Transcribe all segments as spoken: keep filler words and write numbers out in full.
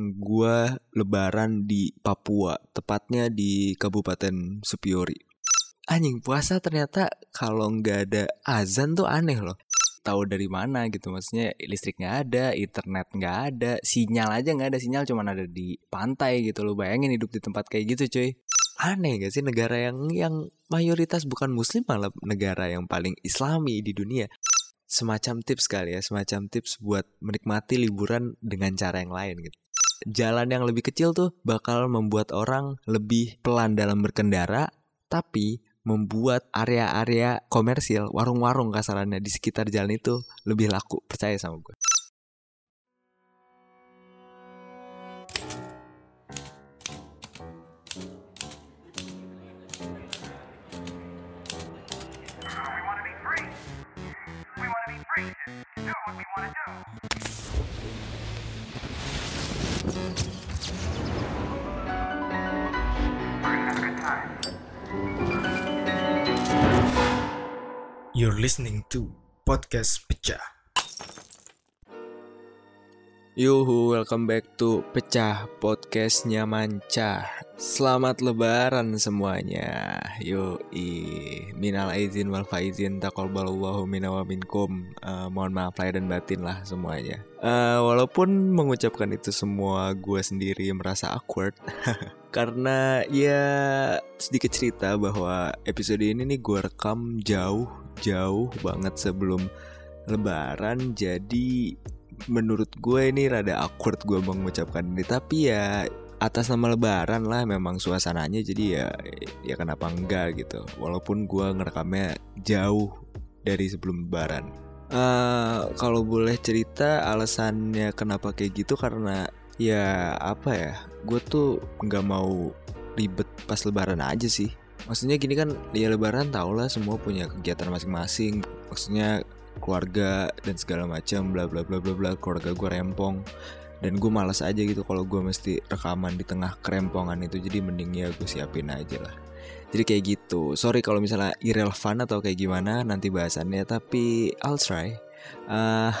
gue lebaran di Papua, tepatnya di Kabupaten Supiori. Anjing, puasa ternyata kalau nggak ada azan tuh aneh loh. Tahu dari mana gitu, maksudnya listrik nggak ada, internet nggak ada, sinyal aja nggak ada, sinyal cuman ada di pantai gitu loh. Bayangin hidup di tempat kayak gitu cuy. Aneh gak sih negara yang yang mayoritas bukan muslim malah negara yang paling islami di dunia. Semacam tips kali ya, semacam tips buat menikmati liburan dengan cara yang lain gitu. Jalan yang lebih kecil tuh bakal membuat orang lebih pelan dalam berkendara, tapi membuat area-area komersil, warung-warung kasarannya di sekitar jalan itu lebih laku, percaya sama gue. You're listening to Podcast Pecah. Yuhu, welcome back to Pecah, podcastnya Mancah. Selamat lebaran semuanya. Yoi, minal aizin wal faizin, taqabbalallahu minna wa minkum. uh, Mohon maaf lahir dan batin lah semuanya. uh, Walaupun mengucapkan itu semua gue sendiri merasa awkward. Karena ya sedikit cerita bahwa episode ini nih gue rekam jauh jauh banget sebelum lebaran, jadi menurut gue ini rada awkward gue mengucapkan ini, tapi ya atas nama lebaran lah memang suasananya, jadi ya ya kenapa enggak gitu, walaupun gue ngerekamnya jauh dari sebelum lebaran. Uh, kalau boleh cerita alasannya kenapa kayak gitu, karena ya apa ya, gue tuh nggak mau ribet pas lebaran aja sih. Maksudnya gini kan, ya lebaran tau lah semua punya kegiatan masing-masing. Maksudnya keluarga dan segala macam, bla bla bla bla bla. Keluarga gue rempong, dan gue malas aja gitu kalau gue mesti rekaman di tengah kerempongan itu. Jadi mending ya gue siapin aja lah. Jadi kayak gitu. Sorry kalau misalnya irrelevant atau kayak gimana nanti bahasannya, tapi I'll try. uh,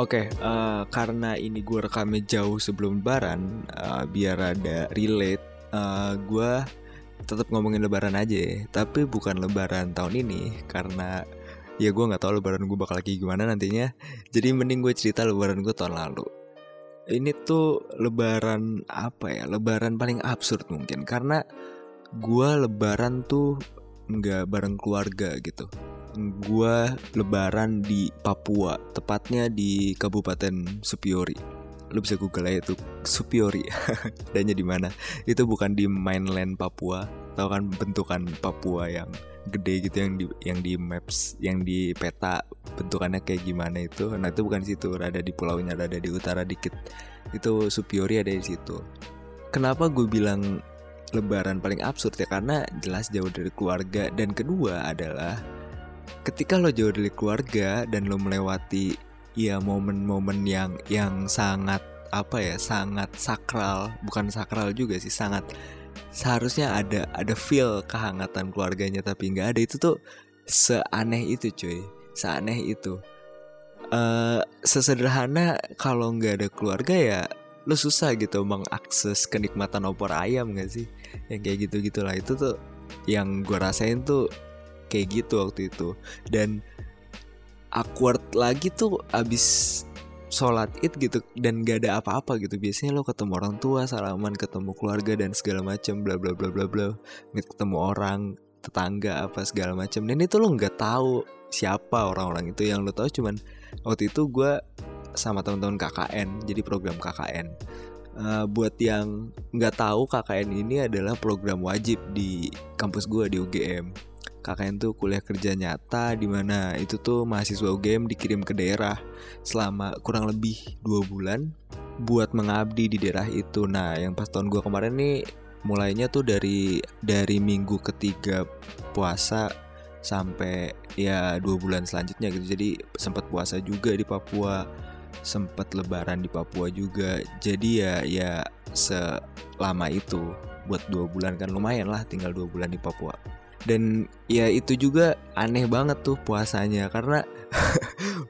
Oke, okay, uh, karena ini gue rekamnya jauh sebelum lebaran, uh, biar ada relate, uh, gue tetap ngomongin lebaran aja ya. Tapi bukan lebaran tahun ini, karena ya gue gak tahu lebaran gue bakal kayak gimana nantinya. Jadi mending gue cerita lebaran gue tahun lalu. Ini tuh lebaran apa ya, lebaran paling absurd mungkin. Karena gue lebaran tuh gak bareng keluarga gitu. Gue lebaran di Papua, tepatnya di Kabupaten Supiori. Lu bisa google aja tuh Supiori. Adanya di mana? Itu bukan di mainland Papua. Tahu kan bentukan Papua yang gede gitu, yang di yang di maps, yang di peta bentukannya kayak gimana itu. Nah, itu bukan di situ, rada di pulaunya, rada di utara dikit. Itu Supiori ada di situ. Kenapa gue bilang lebaran paling absurd ya? Karena jelas jauh dari keluarga, dan kedua adalah ketika lo jauh dari keluarga dan lo melewati ya momen-momen yang yang sangat apa ya, sangat sakral, bukan sakral juga sih, sangat seharusnya ada ada feel kehangatan keluarganya tapi nggak ada, itu tuh seaneh itu cuy, seaneh itu. Uh, sesederhana kalau nggak ada keluarga ya lo susah gitu mengakses kenikmatan opor ayam nggak sih, yang kayak gitu gitulah. Itu tuh yang gue rasain tuh kayak gitu waktu itu. Dan awkward lagi tuh abis sholat id gitu, dan gak ada apa-apa gitu. Biasanya lo ketemu orang tua, salaman, ketemu keluarga dan segala macam, bla bla bla bla bla, ketemu orang, tetangga apa segala macam. Dan itu lo gak tahu siapa orang-orang itu. Yang lo tahu cuman waktu itu gue sama teman-teman K K N, jadi program K K N. Uh, buat yang gak tahu, K K N ini adalah program wajib di kampus gue di U G M. K K N tuh kuliah kerja nyata, dimana itu tuh mahasiswa U G M dikirim ke daerah selama kurang lebih dua bulan buat mengabdi di daerah itu. Nah yang pas tahun gue kemarin nih mulainya tuh dari dari minggu ketiga puasa sampai ya dua bulan selanjutnya gitu. Jadi sempat puasa juga di Papua, sempat lebaran di Papua juga. Jadi ya ya selama itu buat dua bulan kan lumayan lah, tinggal dua bulan di Papua. Dan ya itu juga aneh banget tuh puasanya, karena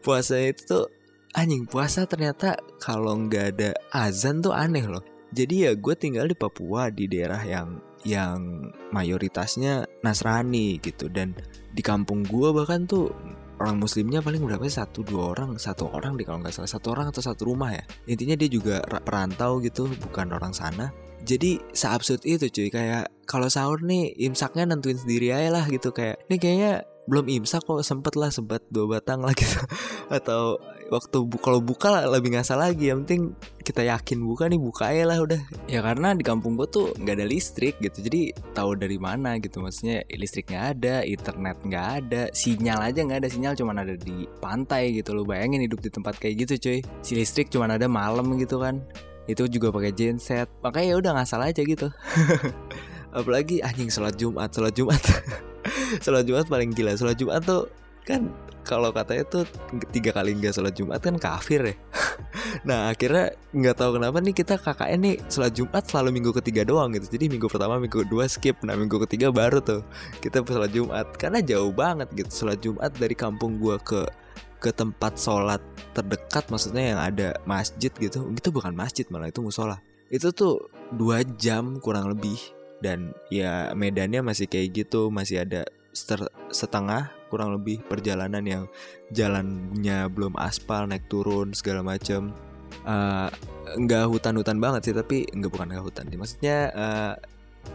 Puasanya itu tuh anjing, puasa ternyata kalau nggak ada azan tuh aneh loh. Jadi ya gue tinggal di Papua, di daerah yang yang mayoritasnya Nasrani gitu, dan di kampung gue bahkan tuh orang muslimnya paling berapa sih, satu dua orang satu orang deh kalau nggak salah, satu orang atau satu rumah ya. Intinya dia juga perantau gitu, bukan orang sana. Jadi se-absurd itu cuy, kayak kalau sahur nih imsaknya nentuin sendiri aja lah gitu, kayak ini kayaknya belum imsak kok, sempet lah sebat dua batang lah gitu. Atau waktu bu- kalau buka lah, lebih ngasal lagi, yang penting kita yakin buka nih, buka aja lah udah. Ya karena di kampung gue tuh nggak ada listrik gitu, jadi tahu dari mana gitu, maksudnya listrik nggak ada, internet nggak ada, sinyal aja nggak ada, sinyal cuma ada di pantai gitu. Lo bayangin hidup di tempat kayak gitu cuy, si listrik cuma ada malam gitu kan, itu juga pakai genset, makanya ya udah ngasal aja gitu. Apalagi anjing sholat Jumat, sholat Jumat. Sholat Jumat paling gila. Sholat Jumat tuh kan kalau katanya tuh tiga kali nggak sholat Jumat kan kafir ya. Nah akhirnya nggak tahu kenapa nih kita K K N nih sholat Jumat selalu minggu ketiga doang gitu. Jadi minggu pertama, minggu kedua skip. Nah minggu ketiga baru tuh kita sholat Jumat, karena jauh banget gitu sholat Jumat dari kampung gua ke ke tempat sholat terdekat, maksudnya yang ada masjid gitu. Itu bukan masjid malah, itu musola. Itu tuh dua jam kurang lebih. Dan ya medannya masih kayak gitu, masih ada setengah kurang lebih perjalanan yang jalannya belum aspal, naik turun segala macem. uh, Nggak hutan-hutan banget sih, tapi nggak, bukan nggak hutan sih, maksudnya uh,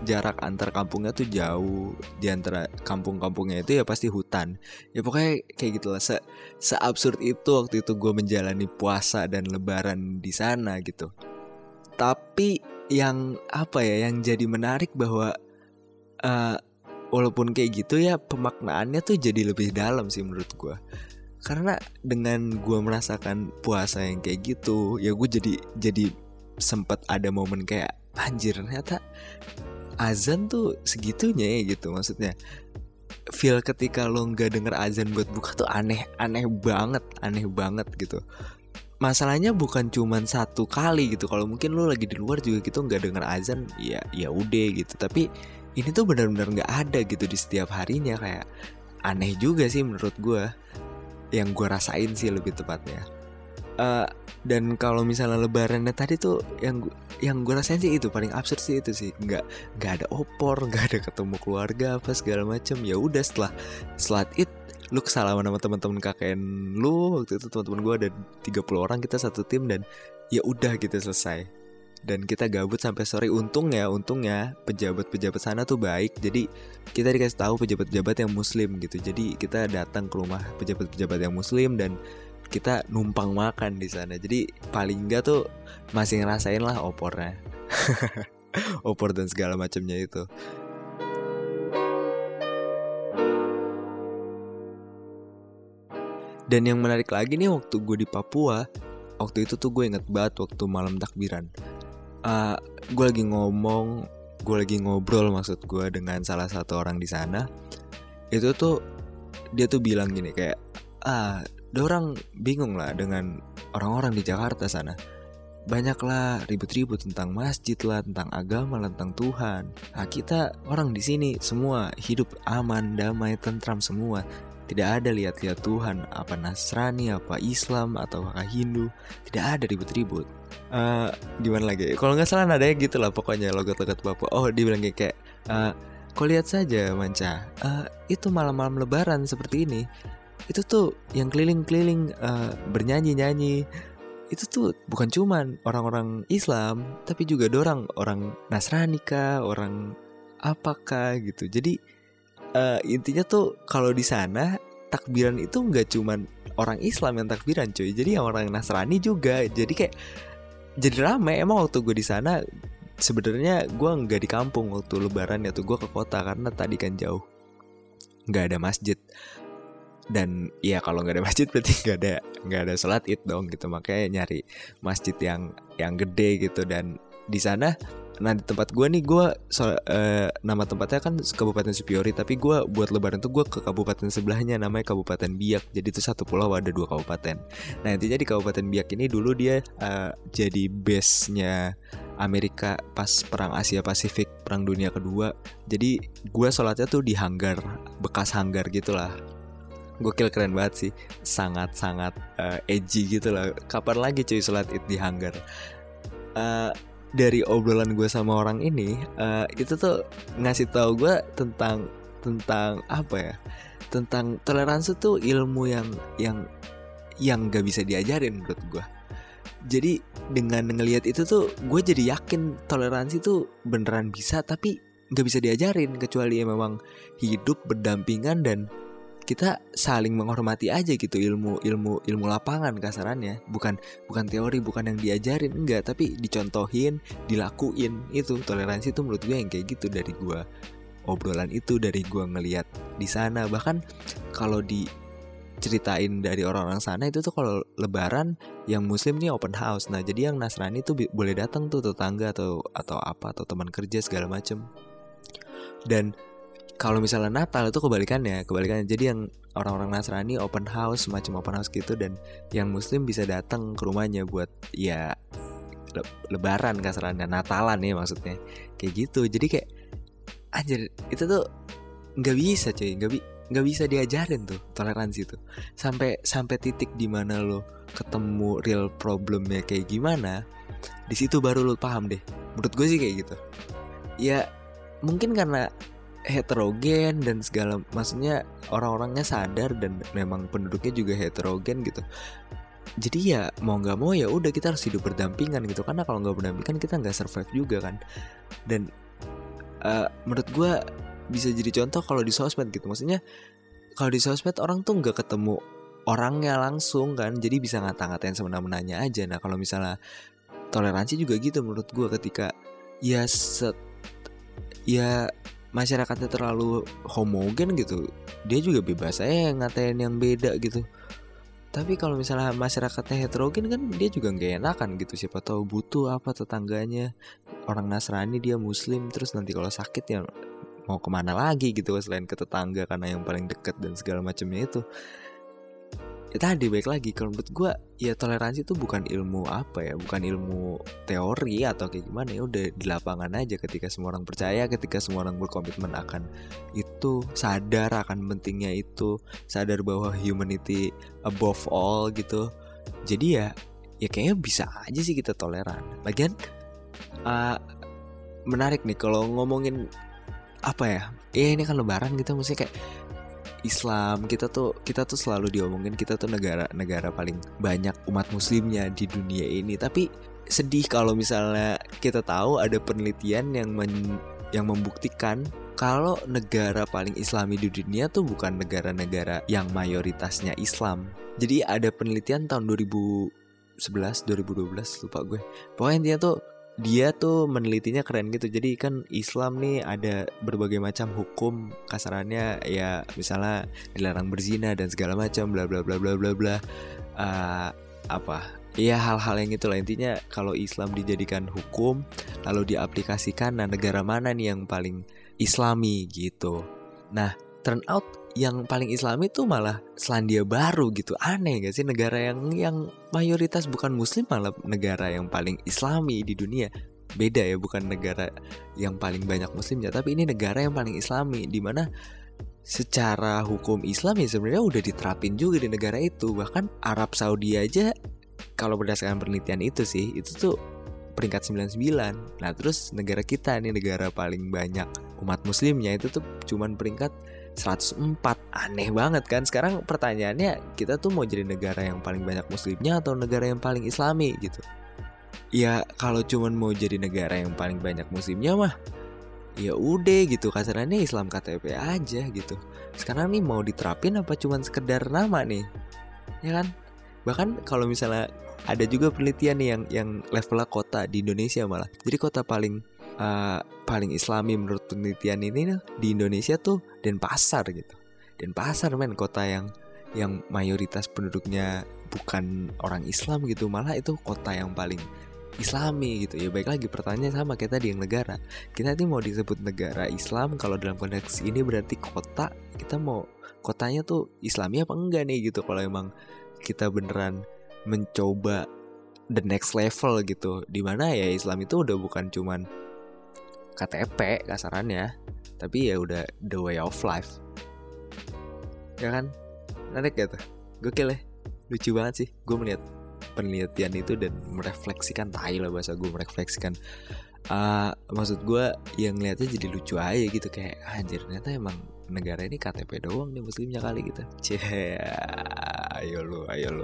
jarak antar kampungnya tuh jauh. Di antara kampung-kampungnya itu ya pasti hutan. Ya pokoknya kayak gitulah. Se Se-absurd itu waktu itu gue menjalani puasa dan lebaran di sana gitu. Tapi yang apa ya, yang jadi menarik bahwa uh, walaupun kayak gitu ya, pemaknaannya tuh jadi lebih dalam sih menurut gue. Karena dengan gue merasakan puasa yang kayak gitu, ya gue jadi Jadi sempat ada momen kayak anjir ternyata azan tuh segitunya ya gitu. Maksudnya feel ketika lo gak denger azan buat buka tuh aneh, aneh banget, aneh banget gitu. Masalahnya bukan cuman satu kali gitu. Kalau mungkin lo lagi di luar juga gitu gak denger azan, ya ya udah gitu. Tapi ini tuh benar-benar gak ada gitu di setiap harinya, kayak aneh juga sih menurut gue, yang gue rasain sih lebih tepatnya. Uh, dan kalau misalnya lebarannya tadi tuh yang yang gue rasain sih itu paling absurd sih itu sih, nggak nggak ada opor, nggak ada ketemu keluarga apa segala macam. Ya udah setelah selat it lu kesalahan sama teman-teman K K N lu. Waktu itu teman-teman gue ada tiga puluh orang, kita satu tim, dan ya udah kita selesai dan kita gabut sampai sore. Untung ya, untung ya pejabat-pejabat sana tuh baik, jadi kita dikasih tahu pejabat-pejabat yang muslim gitu. Jadi kita datang ke rumah pejabat-pejabat yang muslim dan kita numpang makan di sana. Jadi paling enggak tuh masih ngerasain lah opornya. Opor dan segala macamnya itu. Dan yang menarik lagi nih, waktu gue di Papua, waktu itu tuh gue inget banget waktu malam takbiran. Uh, gue lagi ngomong, gue lagi ngobrol maksud gue dengan salah satu orang di sana. Itu tuh dia tuh bilang gini kayak, ah orang bingung lah dengan orang-orang di Jakarta sana. Banyaklah ribut-ribut tentang masjid lah, tentang agama lah, tentang Tuhan. Nah, kita orang di sini semua hidup aman, damai, tentram semua. Tidak ada lihat-lihat Tuhan, apa Nasrani, apa Islam, atau Hindu. Tidak ada ribut-ribut. Uh, gimana lagi? Kalau nggak salah nadanya gitu lah pokoknya, logat-logat Papua. Oh, dia bilang kayak, uh, kau lihat saja manca, uh, itu malam-malam lebaran seperti ini. Itu tuh yang keliling-keliling uh, bernyanyi-nyanyi. Itu tuh bukan cuman orang-orang Islam, tapi juga dorang orang Nasrani kah, orang apakah gitu. Jadi uh, intinya tuh kalau di sana takbiran itu nggak cuman orang Islam yang takbiran cuy, jadi yang orang Nasrani juga. Jadi kayak jadi ramai. Emang waktu gue di sana sebenarnya gue nggak di kampung waktu lebaran ya tuh, gue ke kota karena tadi kan jauh, nggak ada masjid. Dan ya kalau nggak ada masjid berarti nggak ada nggak ada sholat id dong gitu, makanya nyari masjid yang yang gede gitu. Dan di sana, nah di tempat gue nih, gue so, eh, nama tempatnya kan Kabupaten Supiori, tapi gue buat lebaran tuh gue ke kabupaten sebelahnya, namanya Kabupaten Biak. Jadi itu satu pulau ada dua kabupaten. Nah intinya di Kabupaten Biak ini dulu dia eh, jadi base-nya Amerika pas perang Asia Pasifik, perang dunia kedua. Jadi gue sholatnya tuh di hanggar, bekas hanggar gitulah. gokil, keren banget sih, sangat-sangat uh, edgy gitu loh. Kapan lagi cuy sholat id di hanggar? Uh, dari obrolan gue sama orang ini, uh, itu tuh ngasih tahu gue tentang tentang apa ya? Tentang toleransi tuh ilmu yang yang yang gak bisa diajarin menurut gue. Jadi dengan ngelihat itu tuh gue jadi yakin toleransi tuh beneran bisa, tapi gak bisa diajarin kecuali ya memang hidup berdampingan dan kita saling menghormati aja gitu. Ilmu ilmu ilmu lapangan kasarannya, bukan bukan teori, bukan yang diajarin, enggak, tapi dicontohin, dilakuin. Itu toleransi tuh menurut gue yang kayak gitu dari gue obrolan itu, dari gue ngelihat di sana. Bahkan kalau diceritain dari orang-orang sana itu tuh kalau lebaran yang muslim nih open house, nah jadi yang nasrani tuh bi- boleh datang tuh tetangga atau atau apa atau teman kerja segala macem. Dan kalau misalnya Natal itu kebalikannya, kebalikannya. Jadi yang orang-orang Nasrani open house, macam open house gitu, dan yang Muslim bisa datang ke rumahnya buat ya Lebaran kasarannya, Natalan ya maksudnya, kayak gitu. Jadi kayak anjir, itu tuh nggak bisa cuy, nggak bi- nggak bisa diajarin tuh toleransi tuh. Sampai sampai titik dimana lo ketemu real problemnya kayak gimana, di situ baru lo paham deh. Menurut gue sih kayak gitu. Ya mungkin karena heterogen dan segala, maksudnya orang-orangnya sadar dan memang penduduknya juga heterogen gitu. Jadi ya mau nggak mau ya udah kita harus hidup berdampingan gitu, karena kalau nggak berdampingan kita nggak survive juga kan. Dan uh, menurut gue bisa jadi contoh kalau di sosmed gitu, maksudnya kalau di sosmed orang tuh nggak ketemu orangnya langsung kan, jadi bisa ngata-ngatain semena-menanya aja. Nah kalau misalnya toleransi juga gitu menurut gue, ketika ya set ya masyarakatnya terlalu homogen gitu, dia juga bebas aja ngatain yang beda gitu. Tapi kalau misalnya masyarakatnya heterogen kan dia juga gak enakan gitu. Siapa tahu butuh apa tetangganya, orang Nasrani dia muslim, terus nanti kalau sakit ya mau kemana lagi gitu selain ke tetangga, karena yang paling deket dan segala macamnya itu. Ya tadi baik lagi, kalau menurut gue ya toleransi itu bukan ilmu apa ya, bukan ilmu teori atau kayak gimana, ya udah di lapangan aja. Ketika semua orang percaya, ketika semua orang berkomitmen akan itu, sadar akan pentingnya itu, sadar bahwa humanity above all gitu. Jadi ya ya kayaknya bisa aja sih kita toleran. Lagian uh, menarik nih kalau ngomongin apa ya, ya ini kan lebaran gitu, maksudnya kayak Islam, kita tuh kita tuh selalu diomongin kita tuh negara-negara paling banyak umat muslimnya di dunia ini. Tapi sedih kalau misalnya kita tahu ada penelitian yang men, yang membuktikan kalau negara paling islami di dunia tuh bukan negara-negara yang mayoritasnya Islam. Jadi ada penelitian tahun dua ribu sebelas dua ribu dua belas lupa gue. Pokoknya intinya tuh dia tuh menelitinya keren gitu. Jadi kan Islam nih ada berbagai macam hukum kasarannya ya, misalnya dilarang berzina dan segala macam bla bla bla bla bla bla uh, apa ya, hal-hal yang itulah. Intinya kalau Islam dijadikan hukum lalu diaplikasikan, nah negara mana nih yang paling islami gitu. Nah turn out yang paling islami tuh malah Selandia Baru gitu. Aneh gak sih, negara yang yang mayoritas bukan muslim malah negara yang paling islami di dunia. Beda ya, bukan negara yang paling banyak muslimnya, tapi ini negara yang paling islami, dimana secara hukum Islam ya sebenarnya udah diterapin juga di negara itu. Bahkan Arab Saudi aja kalau berdasarkan penelitian itu sih, itu tuh peringkat sembilan puluh sembilan. Nah terus negara kita nih, negara paling banyak umat muslimnya itu tuh cuman peringkat seratus empat. Aneh banget kan. Sekarang pertanyaannya, kita tuh mau jadi negara yang paling banyak muslimnya atau negara yang paling islami gitu? Ya kalau cuman mau jadi negara yang paling banyak muslimnya mah ya udah gitu, kasarannya Islam K T P aja gitu. Sekarang nih mau diterapin apa cuman sekedar nama nih, ya kan? Bahkan kalau misalnya ada juga penelitian nih yang yang levelnya kota di Indonesia malah. Jadi kota paling Uh, paling islami menurut penelitian ini nih, di Indonesia tuh Denpasar gitu. Denpasar men, kota yang yang mayoritas penduduknya bukan orang Islam gitu, malah itu kota yang paling islami gitu. Ya baik lagi, pertanyaan sama kayak tadi yang negara. Kita nih mau disebut negara Islam, kalau dalam konteks ini berarti kota, kita mau kotanya tuh islami apa enggak nih gitu. Kalau emang kita beneran mencoba the next level gitu, dimana ya Islam itu udah bukan cuman K T P kasarannya, tapi ya udah the way of life, ya kan? Menarik gak tuh? Gokil ya, lucu banget sih. Gue melihat penelitian itu dan merefleksikan, tai lah bahasa gue, merefleksikan. Uh, maksud gue yang ngeliatnya jadi lucu aja gitu, kayak anjir ternyata emang negara ini K T P doang nih muslimnya kali gitu. Cie, ayo lu, ayo lu.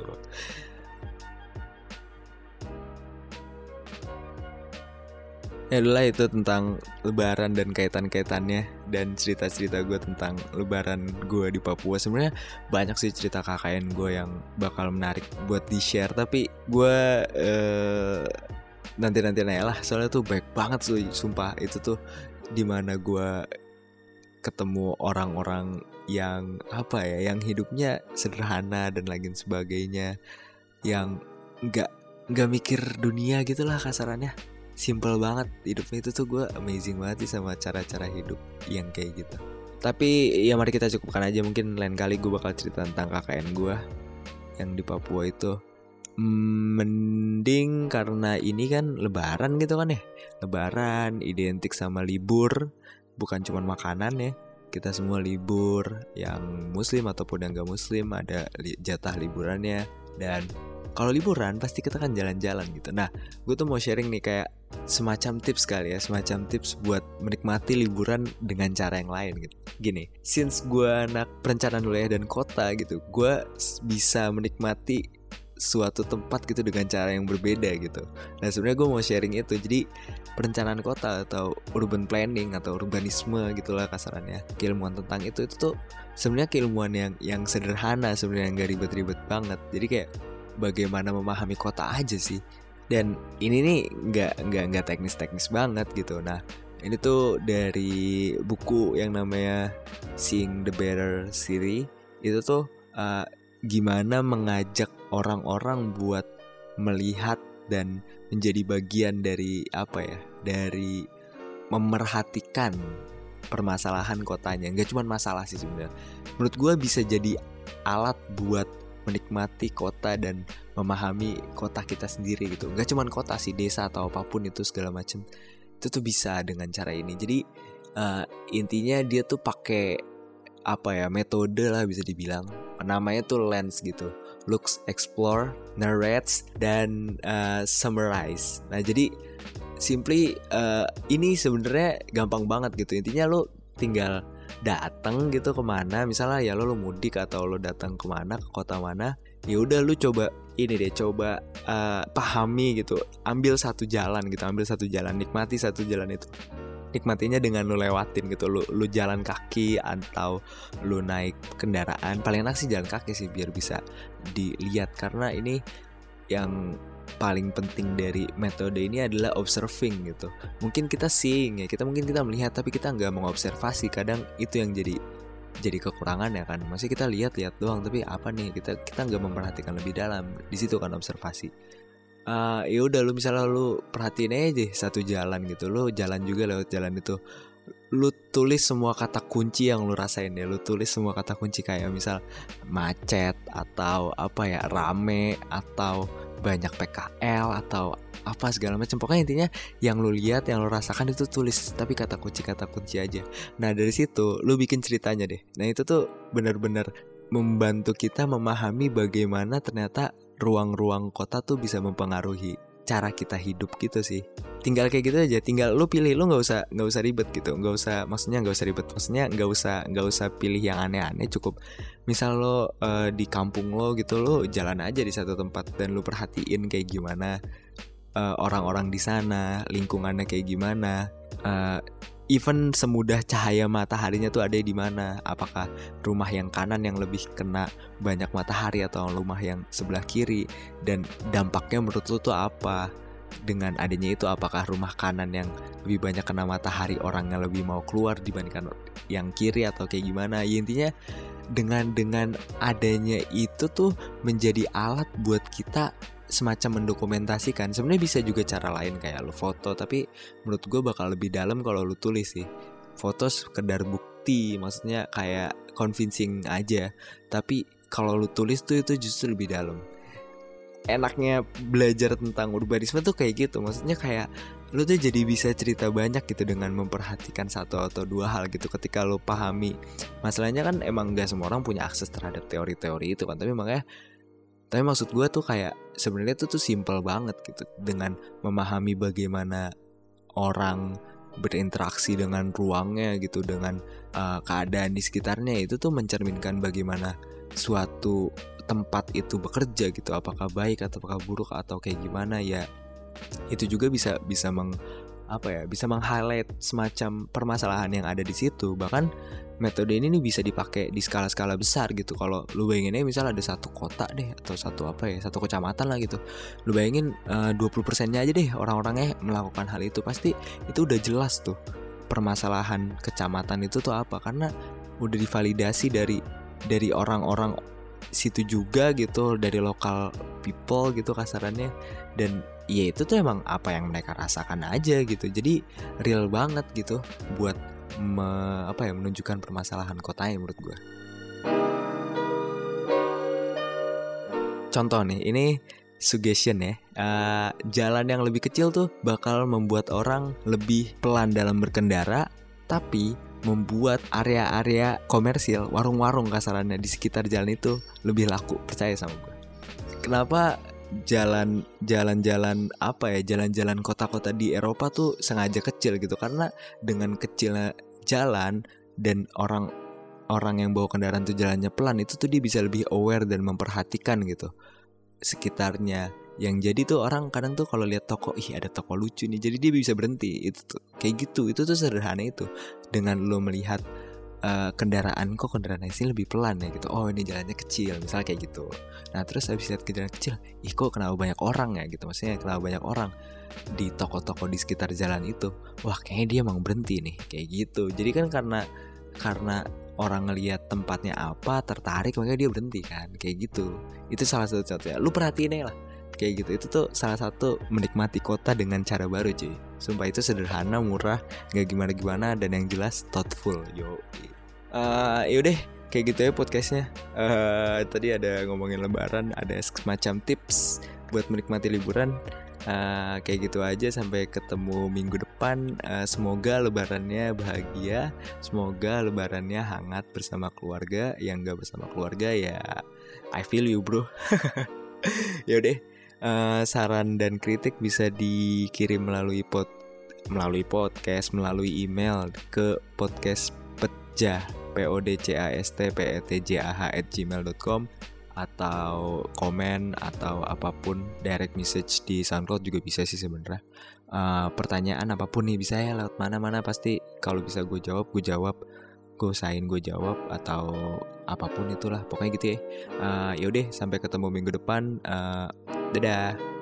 Ya adalah itu tentang lebaran dan kaitan-kaitannya, dan cerita-cerita gue tentang lebaran gue di Papua. Sebenarnya banyak sih cerita K K N gue yang bakal menarik buat di-share, tapi gue uh, nanti-nanti aja lah, soalnya tuh baik banget sih, sumpah. Itu tuh dimana gue ketemu orang-orang yang apa ya, yang hidupnya sederhana dan lain sebagainya, yang gak, gak mikir dunia gitu lah kasarannya. Simple banget hidupnya, itu tuh gue amazing banget sih sama cara-cara hidup yang kayak gitu. Tapi ya mari kita cukupkan aja, mungkin lain kali gue bakal cerita tentang K K N gue yang di Papua itu. Mending karena ini kan lebaran gitu kan ya, lebaran identik sama libur, bukan cuma makanan ya, kita semua libur, yang muslim ataupun yang gak muslim ada jatah liburannya. Dan kalau liburan pasti kita kan jalan-jalan gitu. Nah gue tuh mau sharing nih kayak semacam tips kali ya, semacam tips buat menikmati liburan dengan cara yang lain gitu. Gini, since gue anak perencanaan wilayah dan kota gitu, gue bisa menikmati suatu tempat gitu dengan cara yang berbeda gitu. Nah sebenarnya gue mau sharing itu. Jadi perencanaan kota atau urban planning atau urbanisme gitulah kasarannya, keilmuan tentang itu itu tuh sebenarnya keilmuan yang yang sederhana sebenarnya, nggak ribet-ribet banget. Jadi kayak bagaimana memahami kota aja sih. Dan ini nih nggak nggak nggak teknis-teknis banget gitu. Nah ini tuh dari buku yang namanya Seeing the Better Series. Itu tuh uh, gimana mengajak orang-orang buat melihat dan menjadi bagian dari apa ya, dari memerhatikan permasalahan kotanya. Gak cuma masalah sih sebenarnya, menurut gue bisa jadi alat buat menikmati kota dan memahami kota kita sendiri gitu. Gak cuma kota sih, desa atau apapun itu segala macam, itu tuh bisa dengan cara ini. Jadi uh, intinya dia tuh pakai apa ya, metode lah bisa dibilang, namanya tuh lens gitu, looks, explore, narrates, dan uh, summarize. Nah jadi simply uh, ini sebenarnya gampang banget gitu. Intinya lo tinggal datang gitu kemana, misalnya ya lo, lo mudik atau lo datang kemana, ke kota mana, ya udah lo coba ini deh, coba uh, pahami gitu, ambil satu jalan gitu, ambil satu jalan, nikmati satu jalan itu. Nikmatinya dengan lu lewatin gitu, lu, lu jalan kaki atau lu naik kendaraan. Paling enak sih jalan kaki sih biar bisa dilihat, karena ini yang paling penting dari metode ini adalah observing gitu. Mungkin kita seeing ya, kita mungkin kita melihat tapi kita nggak mengobservasi. Kadang itu yang jadi jadi kekurangan ya kan, masih kita lihat-lihat doang tapi apa nih, kita kita nggak memperhatikan lebih dalam. Di situ kan observasi. Uh, ya udah lu misalnya lu perhatiin aja satu jalan gitu, lu jalan juga lewat jalan itu, lu tulis semua kata kunci yang lu rasain ya, lu tulis semua kata kunci kayak misal macet atau apa ya, rame atau banyak P K L atau apa segala macam. Pokoknya intinya yang lu lihat, yang lu rasakan itu tulis, tapi kata kunci kata kunci aja. Nah dari situ lu bikin ceritanya deh. Nah itu tuh benar-benar membantu kita memahami bagaimana ternyata ruang-ruang kota tuh bisa mempengaruhi cara kita hidup gitu sih. Tinggal kayak gitu aja, tinggal lu pilih, lu nggak usah nggak usah ribet gitu, nggak usah maksudnya nggak usah ribet, maksudnya nggak usah nggak usah pilih yang aneh-aneh. Cukup misal lo uh, di kampung lo gitu, lo jalan aja di satu tempat dan lu perhatiin kayak gimana uh, orang-orang di sana, lingkungannya kayak gimana. Uh, Even semudah cahaya mataharinya tuh ada di mana? Apakah rumah yang kanan yang lebih kena banyak matahari atau rumah yang sebelah kiri? Dan dampaknya menurut lu tuh apa? Dengan adanya itu, apakah rumah kanan yang lebih banyak kena matahari orangnya lebih mau keluar dibandingkan yang kiri atau kayak gimana? Ya, intinya dengan dengan adanya itu tuh menjadi alat buat kita semacam mendokumentasikan. Sebenarnya bisa juga cara lain kayak lu foto, tapi menurut gue bakal lebih dalam kalau lu tulis sih. Foto sekedar bukti, maksudnya kayak convincing aja, tapi kalau lu tulis tuh itu justru lebih dalam. Enaknya belajar tentang urbanisme tuh kayak gitu, maksudnya kayak lu tuh jadi bisa cerita banyak gitu dengan memperhatikan satu atau dua hal gitu ketika lu pahami. Masalahnya kan emang gak semua orang punya akses terhadap teori-teori itu kan, tapi makanya tapi maksud gue tuh kayak sebenarnya tuh tuh simple banget gitu, dengan memahami bagaimana orang berinteraksi dengan ruangnya gitu, dengan uh, keadaan di sekitarnya, itu tuh mencerminkan bagaimana suatu tempat itu bekerja gitu, apakah baik atau apakah buruk atau kayak gimana ya. Itu juga bisa bisa meng apa ya bisa meng-highlight semacam permasalahan yang ada di situ. Bahkan metode ini nih bisa dipakai di skala-skala besar gitu. Kalau lu bayangin misal ada satu kota deh atau satu apa ya, satu kecamatan lah gitu. Lu bayangin uh, dua puluh persen-nya aja deh orang-orangnya melakukan hal itu, pasti itu udah jelas tuh permasalahan kecamatan itu tuh apa, karena udah divalidasi dari dari orang-orang situ juga gitu, dari local people gitu kasarannya. Dan ya itu tuh emang apa yang mereka rasakan aja gitu. Jadi real banget gitu buat Me, apa ya menunjukkan permasalahan kotanya menurut gue. Contoh nih, ini suggestion ya. Uh, jalan yang lebih kecil tuh bakal membuat orang lebih pelan dalam berkendara, tapi membuat area-area komersil, warung-warung kasarannya di sekitar jalan itu lebih laku. Percaya sama gue. Kenapa? Jalan, jalan-jalan apa ya, jalan-jalan kota-kota di Eropa tuh sengaja kecil gitu, karena dengan kecilnya jalan dan orang-orang yang bawa kendaraan tuh jalannya pelan, itu tuh dia bisa lebih aware dan memperhatikan gitu sekitarnya. Yang jadi tuh orang kadang tuh kalau lihat toko, ih ada toko lucu nih, jadi dia bisa berhenti. Itu tuh kayak gitu, itu tuh sederhana itu. Dengan lo melihat Uh, kendaraan kok kendaraan ini lebih pelan ya gitu, oh ini jalannya kecil misalnya kayak gitu. Nah terus habis lihat ke jalan kecil, ih kok kenapa banyak orang ya gitu, maksudnya kenapa banyak orang di toko-toko di sekitar jalan itu, wah kayaknya dia emang berhenti nih kayak gitu. Jadi kan karena karena orang ngelihat tempatnya apa tertarik, makanya dia berhenti kan kayak gitu. Itu salah satu contohnya, lu perhatiin aja lah kayak gitu. Itu tuh salah satu menikmati kota dengan cara baru cuy. Sumpah itu sederhana, murah, gak gimana-gimana, dan yang jelas thoughtful. Yo, uh, yaudah kayak gitu ya podcastnya. uh, Tadi ada ngomongin lebaran, ada semacam tips buat menikmati liburan. uh, Kayak gitu aja, sampai ketemu minggu depan. uh, Semoga lebarannya bahagia, semoga lebarannya hangat bersama keluarga. Yang gak bersama keluarga ya I feel you bro. Yaudah. Uh, saran dan kritik bisa dikirim melalui pod, melalui podcast, melalui email ke podcast petjah p o d c a s t p e t j a h at gmail dot com, atau komen atau apapun, direct message di SoundCloud juga bisa sih sebenarnya. Uh, pertanyaan apapun nih bisa ya, lewat mana-mana pasti. Kalau bisa gue jawab, gue jawab. Gue usahain gue jawab atau apapun itulah, pokoknya gitu ya. Uh, yaudah sampai ketemu minggu depan. Uh, Dadah.